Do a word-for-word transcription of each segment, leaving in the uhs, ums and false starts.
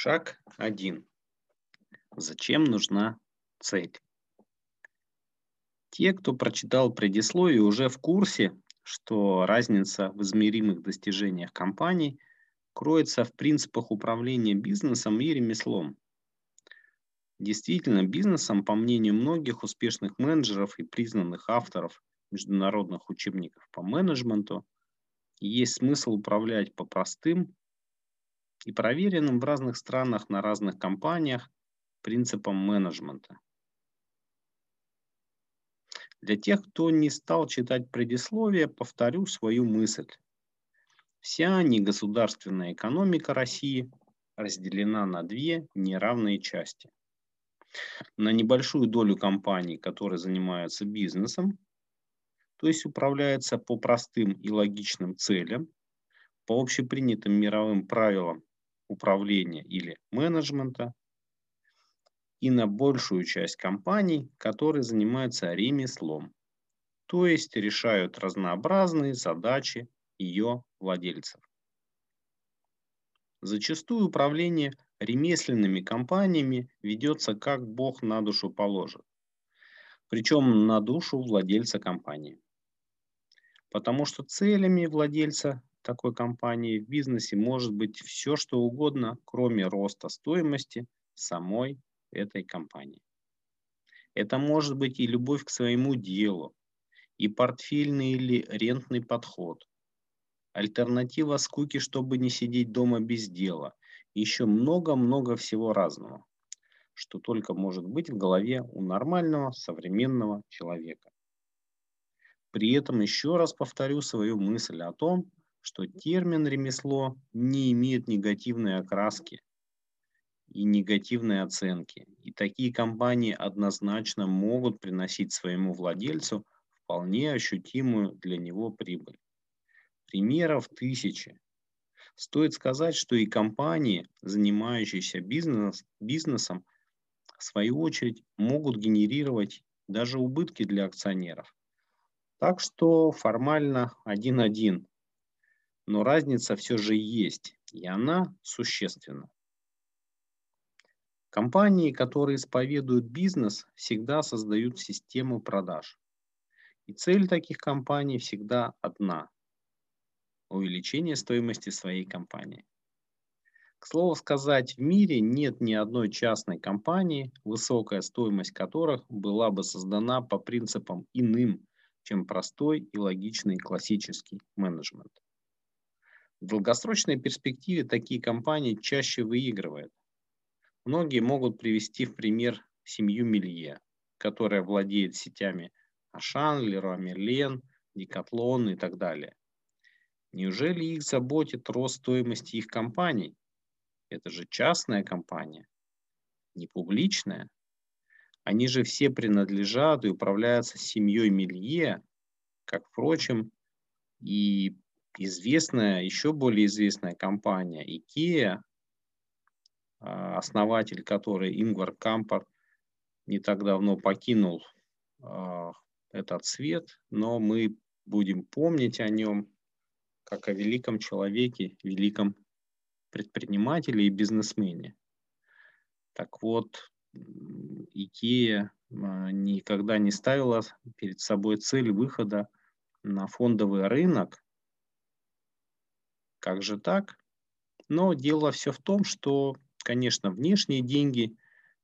Шаг один. Зачем нужна цель? Те, кто прочитал предисловие, уже в курсе, что разница в измеримых достижениях компаний кроется в принципах управления бизнесом и ремеслом. Действительно, бизнесом, по мнению многих успешных менеджеров и признанных авторов международных учебников по менеджменту, есть смысл управлять по простым и проверенным в разных странах на разных компаниях принципам менеджмента. Для тех, кто не стал читать предисловие, повторю свою мысль. Вся негосударственная экономика России разделена на две неравные части. На небольшую долю компаний, которые занимаются бизнесом, то есть управляются по простым и логичным целям, по общепринятым мировым правилам управления или менеджмента, и на большую часть компаний, которые занимаются ремеслом, то есть решают разнообразные задачи ее владельцев. Зачастую управление ремесленными компаниями ведется как Бог на душу положит, причем на душу владельца компании, потому что целями владельца такой компании в бизнесе может быть все, что угодно, кроме роста стоимости самой этой компании. Это может быть и любовь к своему делу, и портфельный или рентный подход, альтернатива скуке, чтобы не сидеть дома без дела, еще много-много всего разного, что только может быть в голове у нормального современного человека. При этом еще раз повторю свою мысль о том, что термин «ремесло» не имеет негативной окраски и негативной оценки, и такие компании однозначно могут приносить своему владельцу вполне ощутимую для него прибыль. Примеров тысячи. Стоит сказать, что и компании, занимающиеся бизнес, бизнесом, в свою очередь, могут генерировать даже убытки для акционеров. Так что формально один-один. Но разница все же есть, и она существенна. Компании, которые исповедуют бизнес, всегда создают систему продаж. И цель таких компаний всегда одна – увеличение стоимости своей компании. К слову сказать, в мире нет ни одной частной компании, высокая стоимость которых была бы создана по принципам иным, чем простой и логичный классический менеджмент. В долгосрочной перспективе такие компании чаще выигрывают. Многие могут привести в пример семью Мелье, которая владеет сетями Ашан, Леруа Мерлен, Декатлон и так далее. Неужели их заботит рост стоимости их компаний? Это же частная компания, не публичная. Они же все принадлежат и управляются семьей Мелье, как, впрочем, и известная, еще более известная компания Ikea, основатель которой Ингвар Кампер не так давно покинул э, этот свет, но мы будем помнить о нем как о великом человеке, великом предпринимателе и бизнесмене. Так вот, Ikea никогда не ставила перед собой цель выхода на фондовый рынок. Как же так? Но дело все в том, что, конечно, внешние деньги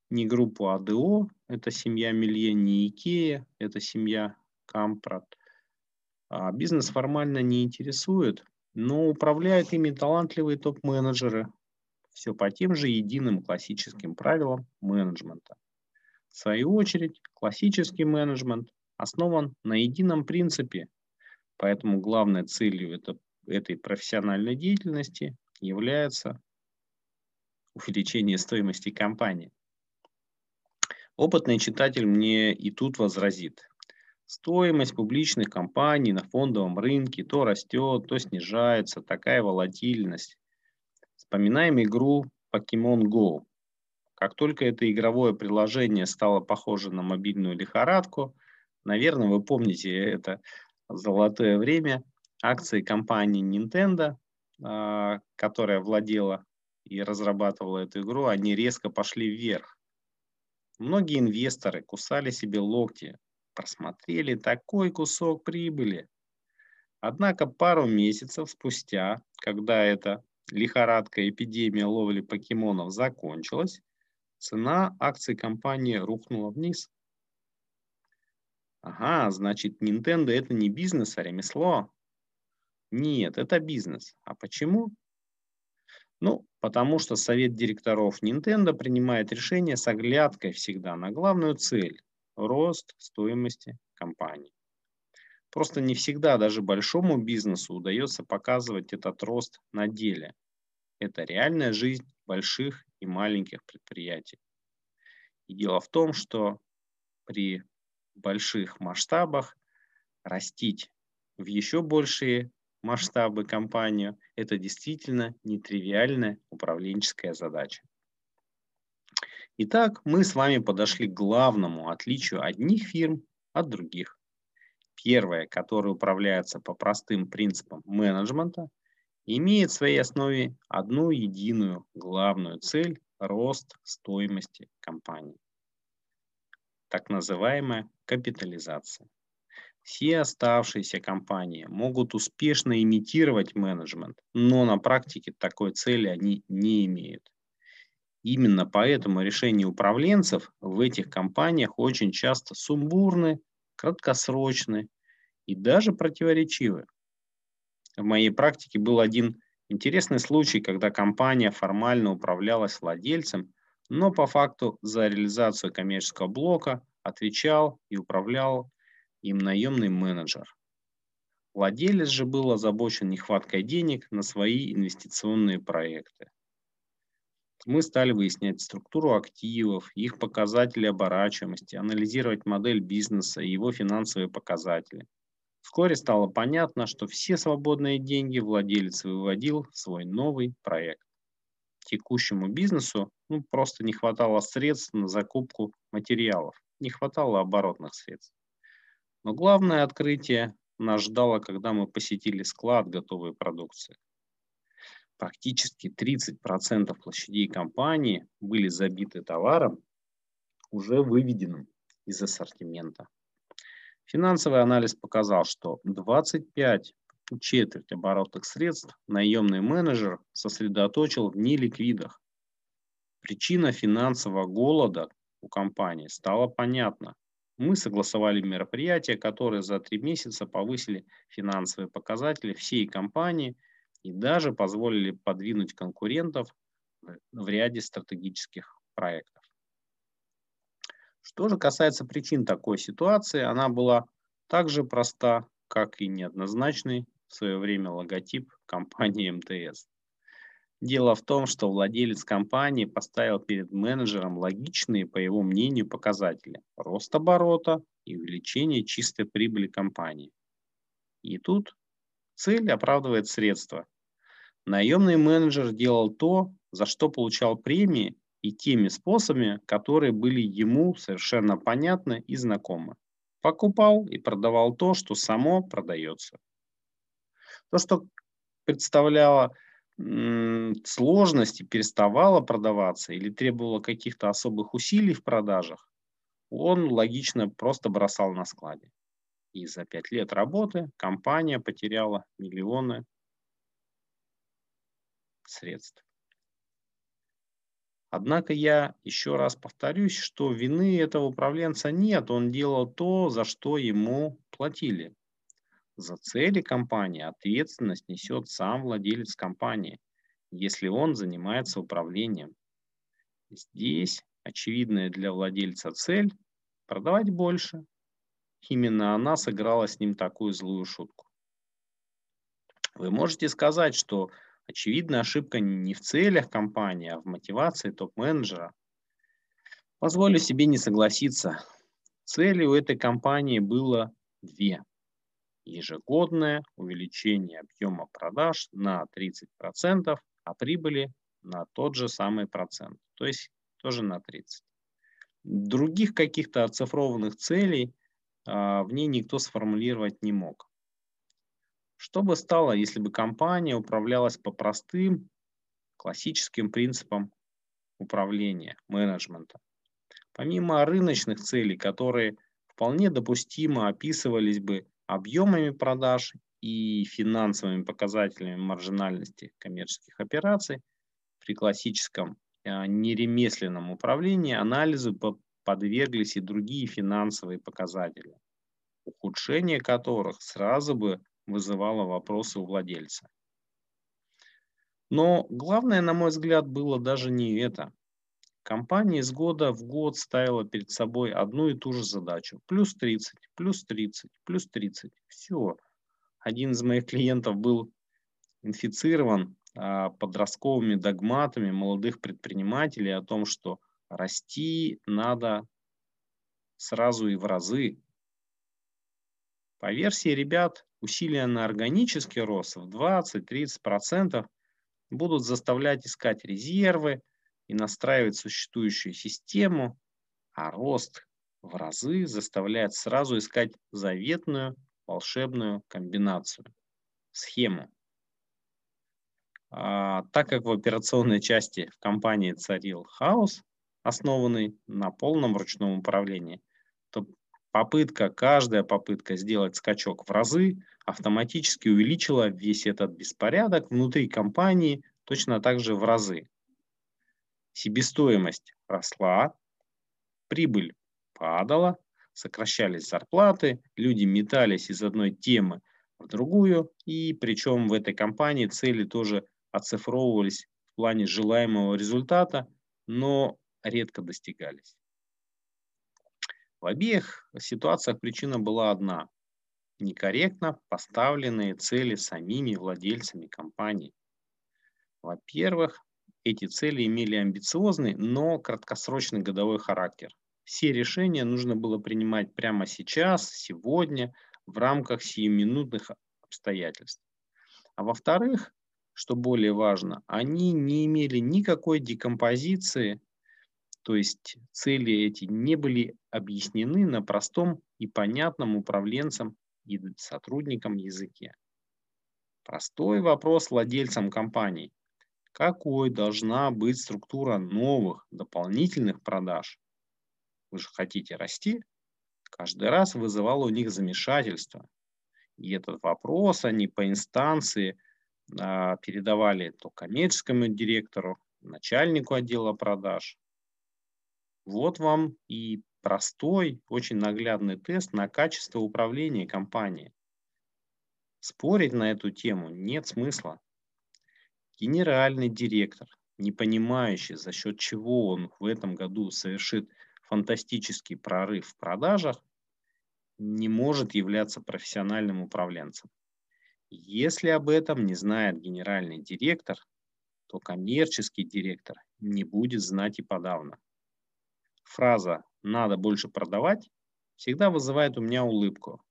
не группу АДО, это семья Мелье, не Ikea, это семья Кампрад. А бизнес формально не интересует, но управляют ими талантливые топ-менеджеры. Все по тем же единым классическим правилам менеджмента. В свою очередь, классический менеджмент основан на едином принципе, поэтому главной целью этой профессиональной деятельности является увеличение стоимости компании. Опытный читатель мне и тут возразит. Стоимость публичных компаний на фондовом рынке то растет, то снижается, такая волатильность. Вспоминаем игру Pokemon Go. Как только это игровое приложение стало похоже на мобильную лихорадку, наверное, вы помните это золотое время, акции компании Nintendo, которая владела и разрабатывала эту игру, они резко пошли вверх. Многие инвесторы кусали себе локти, просмотрели такой кусок прибыли. Однако пару месяцев спустя, когда эта лихорадка эпидемия ловли покемонов закончилась, цена акций компании рухнула вниз. Ага, значит, Nintendo это не бизнес, а ремесло. Нет, это бизнес. А почему? Ну, потому что совет директоров Nintendo принимает решение с оглядкой всегда на главную цель – рост стоимости компании. Просто не всегда даже большому бизнесу удается показывать этот рост на деле. Это реальная жизнь больших и маленьких предприятий. И дело в том, что при больших масштабах растить в еще большие масштабы компанию – это действительно нетривиальная управленческая задача. Итак, мы с вами подошли к главному отличию одних фирм от других. Первое, которое управляется по простым принципам менеджмента, имеет в своей основе одну единую главную цель – рост стоимости компании. Так называемая капитализация. Все оставшиеся компании могут успешно имитировать менеджмент, но на практике такой цели они не имеют. Именно поэтому решения управленцев в этих компаниях очень часто сумбурны, краткосрочны и даже противоречивы. В моей практике был один интересный случай, когда компания формально управлялась владельцем, но по факту за реализацию коммерческого блока отвечал и управлял им наемный менеджер. Владелец же был озабочен нехваткой денег на свои инвестиционные проекты. Мы стали выяснять структуру активов, их показатели оборачиваемости, анализировать модель бизнеса и его финансовые показатели. Вскоре стало понятно, что все свободные деньги владелец выводил в свой новый проект. Текущему бизнесу ну, просто не хватало средств на закупку материалов, не хватало оборотных средств. Но главное открытие нас ждало, когда мы посетили склад готовой продукции. Практически тридцать процентов площадей компании были забиты товаром, уже выведенным из ассортимента. Финансовый анализ показал, что двадцать пять четверть оборотных средств наемный менеджер сосредоточил в неликвидах. Причина финансового голода у компании стала понятна. Мы согласовали мероприятия, которые за три месяца повысили финансовые показатели всей компании и даже позволили подвинуть конкурентов в ряде стратегических проектов. Что же касается причин такой ситуации, она была так же проста, как и неоднозначный в свое время логотип компании эм тэ эс. Дело в том, что владелец компании поставил перед менеджером логичные, по его мнению, показатели – рост оборота и увеличение чистой прибыли компании. И тут цель оправдывает средства. Наемный менеджер делал то, за что получал премии, и теми способами, которые были ему совершенно понятны и знакомы. Покупал и продавал то, что само продается. То, что представляло сложности, переставало продаваться или требовало каких-то особых усилий в продажах, он логично просто бросал на складе. И за пять лет работы компания потеряла миллионы средств. Однако я еще раз повторюсь, что вины этого управленца нет. Он делал то, за что ему платили. За цели компании ответственность несет сам владелец компании, если он занимается управлением. Здесь очевидная для владельца цель – продавать больше. Именно она сыграла с ним такую злую шутку. Вы можете сказать, что очевидная ошибка не в целях компании, а в мотивации топ-менеджера. Позволю себе не согласиться. Целью этой компании было две. Ежегодное увеличение объема продаж на тридцать процентов, а прибыли на тот же самый процент, то есть тоже на тридцать процентов. Других каких-то оцифрованных целей а, в ней никто сформулировать не мог. Что бы стало, если бы компания управлялась по простым классическим принципам управления, менеджмента. Помимо рыночных целей, которые вполне допустимо описывались бы объемами продаж и финансовыми показателями маржинальности коммерческих операций, при классическом неремесленном управлении анализу подверглись и другие финансовые показатели, ухудшение которых сразу бы вызывало вопросы у владельца. Но главное, на мой взгляд, было даже не это. Компания из года в год ставила перед собой одну и ту же задачу. плюс тридцать, плюс тридцать, плюс тридцать. Все. Один из моих клиентов был инфицирован а, подростковыми догматами молодых предпринимателей о том, что расти надо сразу и в разы. По версии ребят, усилия на органический рост в двадцать-тридцать процентов будут заставлять искать резервы и настраивать существующую систему, а рост в разы заставляет сразу искать заветную волшебную комбинацию, схему. А, так как в операционной части в компании царил хаос, основанный на полном ручном управлении, то попытка, каждая попытка сделать скачок в разы автоматически увеличила весь этот беспорядок внутри компании точно так же в разы. Себестоимость росла, прибыль падала, сокращались зарплаты, люди метались из одной темы в другую, и причем в этой компании цели тоже оцифровывались в плане желаемого результата, но редко достигались. В обеих ситуациях причина была одна – некорректно поставленные цели самими владельцами компании. Во-первых, эти цели имели амбициозный, но краткосрочный годовой характер. Все решения нужно было принимать прямо сейчас, сегодня, в рамках сиюминутных обстоятельств. А во-вторых, что более важно, они не имели никакой декомпозиции, то есть цели эти не были объяснены на простом и понятном управленцам и сотрудникам языке. Простой вопрос владельцам компаний. Какой должна быть структура новых, дополнительных продаж? Вы же хотите расти? Каждый раз вызывало у них замешательство. И этот вопрос они по инстанции а, передавали то коммерческому директору, начальнику отдела продаж. Вот вам и простой, очень наглядный тест на качество управления компанией. Спорить на эту тему нет смысла. Генеральный директор, не понимающий, за счет чего он в этом году совершит фантастический прорыв в продажах, не может являться профессиональным управленцем. Если об этом не знает генеральный директор, то коммерческий директор не будет знать и подавно. Фраза «надо больше продавать» всегда вызывает у меня улыбку.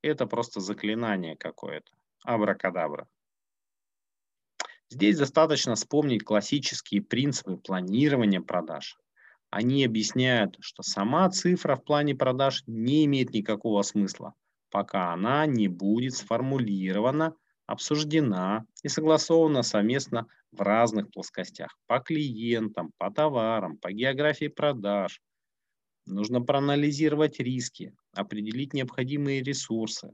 Это просто заклинание какое-то. Абракадабра. Здесь достаточно вспомнить классические принципы планирования продаж. Они объясняют, что сама цифра в плане продаж не имеет никакого смысла, пока она не будет сформулирована, обсуждена и согласована совместно в разных плоскостях. По клиентам, по товарам, по географии продаж. Нужно проанализировать риски, определить необходимые ресурсы.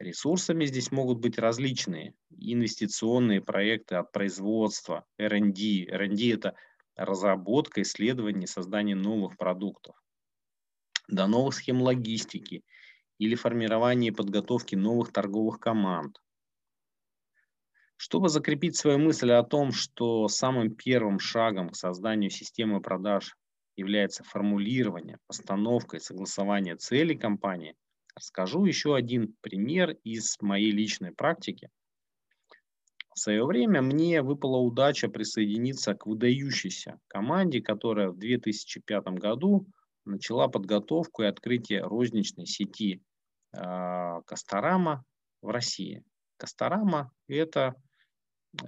Ресурсами здесь могут быть различные инвестиционные проекты от производства, эр энд ди. эр энд ди – это разработка, исследование, создание новых продуктов, до новых схем логистики или формирование и подготовки новых торговых команд. Чтобы закрепить свою мысль о том, что самым первым шагом к созданию системы продаж является формулирование, постановка и согласование целей компании, расскажу еще один пример из моей личной практики. В свое время мне выпала удача присоединиться к выдающейся команде, которая в две тысячи пятом году начала подготовку и открытие розничной сети Castorama в России. Castorama – это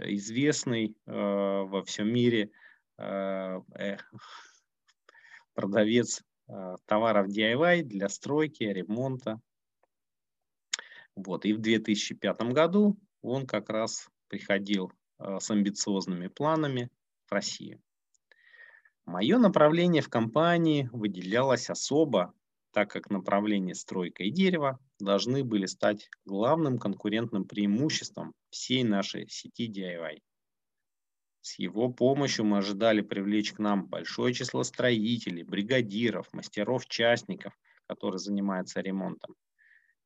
известный во всем мире продавец товаров ди ай вай для стройки, ремонта. Вот. И в две тысячи пятом году он как раз приходил с амбициозными планами в России. Мое направление в компании выделялось особо, так как направление стройка и дерево должны были стать главным конкурентным преимуществом всей нашей сети ди ай вай. С его помощью мы ожидали привлечь к нам большое число строителей, бригадиров, мастеров-частников, которые занимаются ремонтом.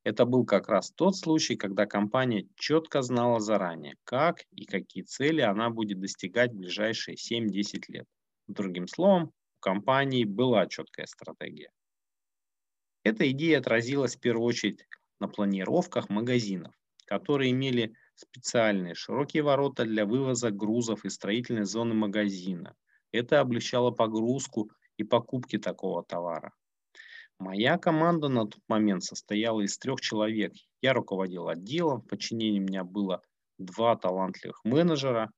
Это был как раз тот случай, когда компания четко знала заранее, как и какие цели она будет достигать в ближайшие семь-десять лет. Другим словом, у компании была четкая стратегия. Эта идея отразилась в первую очередь на планировках магазинов, которые имели специальные широкие ворота для вывоза грузов из строительной зоны магазина. Это облегчало погрузку и покупки такого товара. Моя команда на тот момент состояла из трех человек. Я руководил отделом, в подчинении у меня было два талантливых менеджера.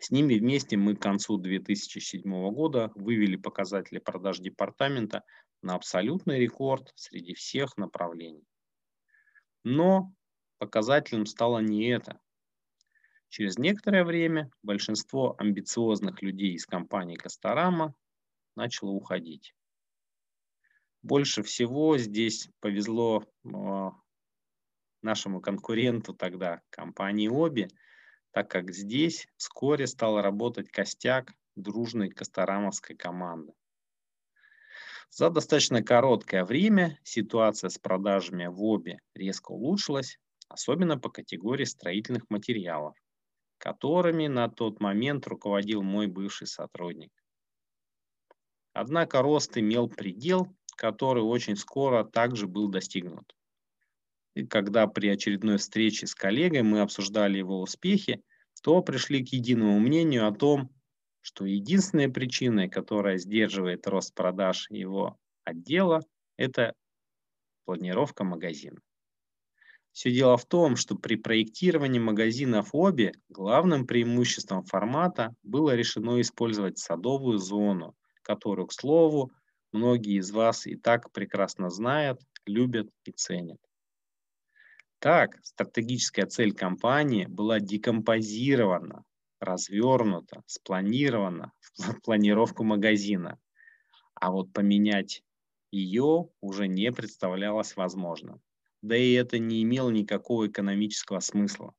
С ними вместе мы к концу две тысячи седьмого года вывели показатели продаж департамента на абсолютный рекорд среди всех направлений. Но показателем стало не это. Через некоторое время большинство амбициозных людей из компании Castorama начало уходить. Больше всего здесь повезло нашему конкуренту тогда, компании оби, так как здесь вскоре стал работать костяк дружной касторамовской команды. За достаточно короткое время ситуация с продажами в оби резко улучшилась, особенно по категории строительных материалов, которыми на тот момент руководил мой бывший сотрудник. Однако рост имел предел, который очень скоро также был достигнут. И когда при очередной встрече с коллегой мы обсуждали его успехи, то пришли к единому мнению о том, что единственной причиной, которая сдерживает рост продаж его отдела, это планировка магазина. Все дело в том, что при проектировании магазинов оби главным преимуществом формата было решено использовать садовую зону, которую, к слову, многие из вас и так прекрасно знают, любят и ценят. Так, стратегическая цель компании была декомпозирована, развернута, спланирована в планировку магазина, а вот поменять ее уже не представлялось возможным, да и это не имело никакого экономического смысла.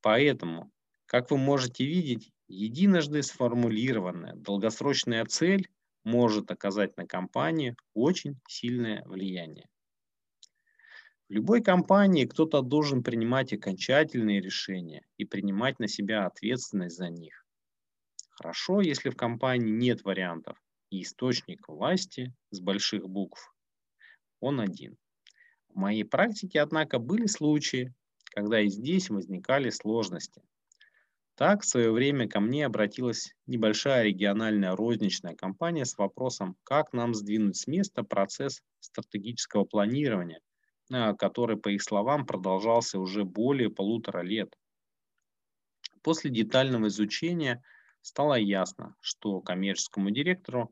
Поэтому, как вы можете видеть, единожды сформулированная долгосрочная цель может оказать на компанию очень сильное влияние. В любой компании кто-то должен принимать окончательные решения и принимать на себя ответственность за них. Хорошо, если в компании нет вариантов, и источник власти с больших букв он один. В моей практике, однако, были случаи, когда и здесь возникали сложности. Так, в свое время ко мне обратилась небольшая региональная розничная компания с вопросом, как нам сдвинуть с места процесс стратегического планирования, который, по их словам, продолжался уже более полутора лет. После детального изучения стало ясно, что коммерческому директору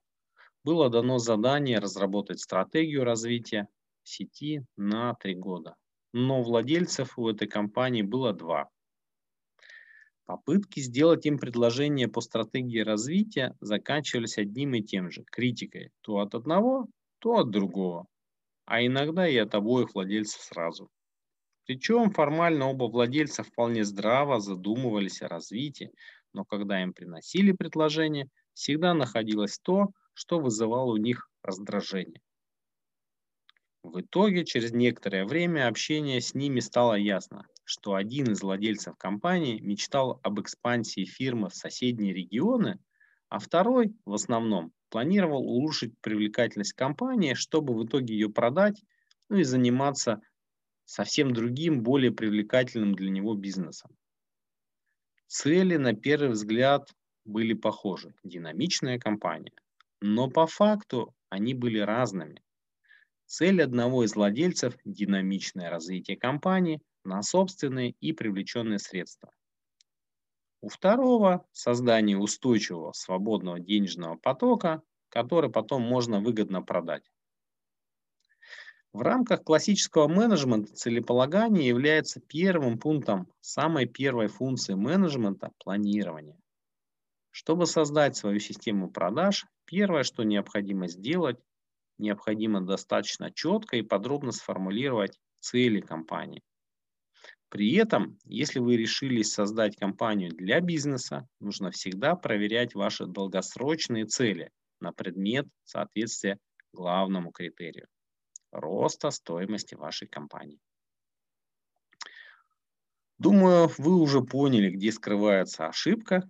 было дано задание разработать стратегию развития сети на три года. Но владельцев у этой компании было два. Попытки сделать им предложение по стратегии развития заканчивались одним и тем же – критикой то от одного, то от другого, а иногда и от обоих владельцев сразу. Причем формально оба владельца вполне здраво задумывались о развитии, но когда им приносили предложение, всегда находилось то, что вызывало у них раздражение. В итоге, через некоторое время общения с ними стало ясно, что один из владельцев компании мечтал об экспансии фирмы в соседние регионы, а второй, в основном, планировал улучшить привлекательность компании, чтобы в итоге ее продать, ну и заниматься совсем другим, более привлекательным для него бизнесом. Цели, на первый взгляд, были похожи. Динамичная компания. Но по факту они были разными. Цель одного из владельцев – динамичное развитие компании на собственные и привлеченные средства. У второго – создание устойчивого свободного денежного потока, который потом можно выгодно продать. В рамках классического менеджмента целеполагание является первым пунктом самой первой функции менеджмента – планирования. Чтобы создать свою систему продаж, первое, что необходимо сделать, необходимо достаточно четко и подробно сформулировать цели компании. При этом, если вы решились создать компанию для бизнеса, нужно всегда проверять ваши долгосрочные цели на предмет соответствия главному критерию – роста стоимости вашей компании. Думаю, вы уже поняли, где скрывается ошибка.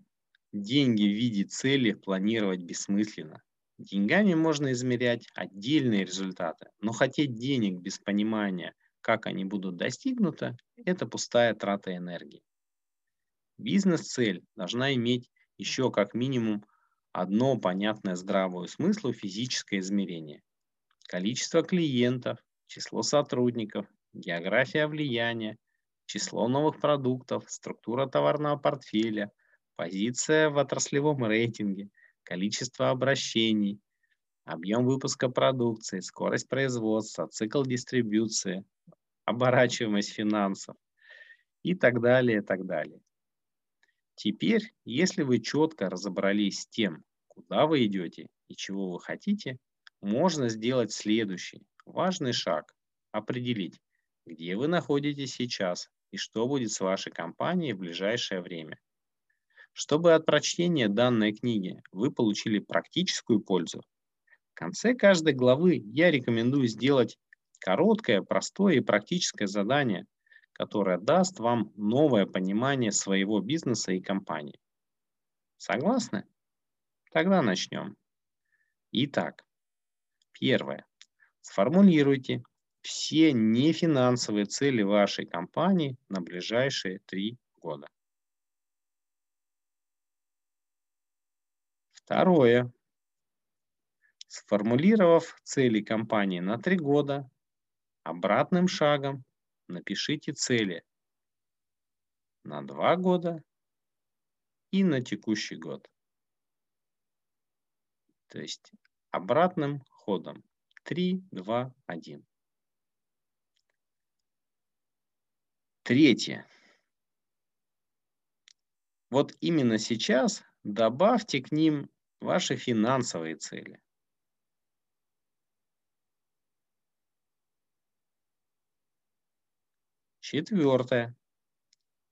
Деньги в виде цели планировать бессмысленно. Деньгами можно измерять отдельные результаты, но хотеть денег без понимания, как они будут достигнуты, это пустая трата энергии. Бизнес-цель должна иметь еще как минимум одно понятное здравому смыслу физическое измерение. Количество клиентов, число сотрудников, география влияния, число новых продуктов, структура товарного портфеля, позиция в отраслевом рейтинге, количество обращений, объем выпуска продукции, скорость производства, цикл дистрибьюции, оборачиваемость финансов и так далее, и так далее. Теперь, если вы четко разобрались с тем, куда вы идете и чего вы хотите, можно сделать следующий важный шаг – определить, где вы находитесь сейчас и что будет с вашей компанией в ближайшее время. Чтобы от прочтения данной книги вы получили практическую пользу, в конце каждой главы я рекомендую сделать короткое, простое и практическое задание, которое даст вам новое понимание своего бизнеса и компании. Согласны? Тогда начнем. Итак, первое. Сформулируйте все нефинансовые цели вашей компании на ближайшие три года. Второе. Сформулировав цели компании на три года, обратным шагом напишите цели на два года и на текущий год. То есть обратным ходом. три, два, один. Третье. Вот именно сейчас добавьте к ним ваши финансовые цели. Четвертое.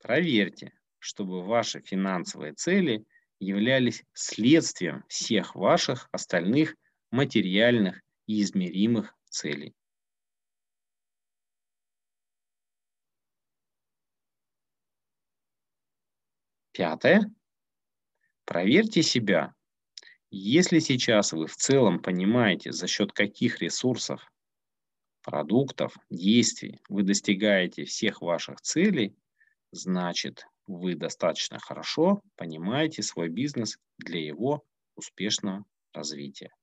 Проверьте, чтобы ваши финансовые цели являлись следствием всех ваших остальных материальных и измеримых целей. Пятое. Проверьте себя. Если сейчас вы в целом понимаете, за счет каких ресурсов, продуктов, действий вы достигаете всех ваших целей, значит, вы достаточно хорошо понимаете свой бизнес для его успешного развития.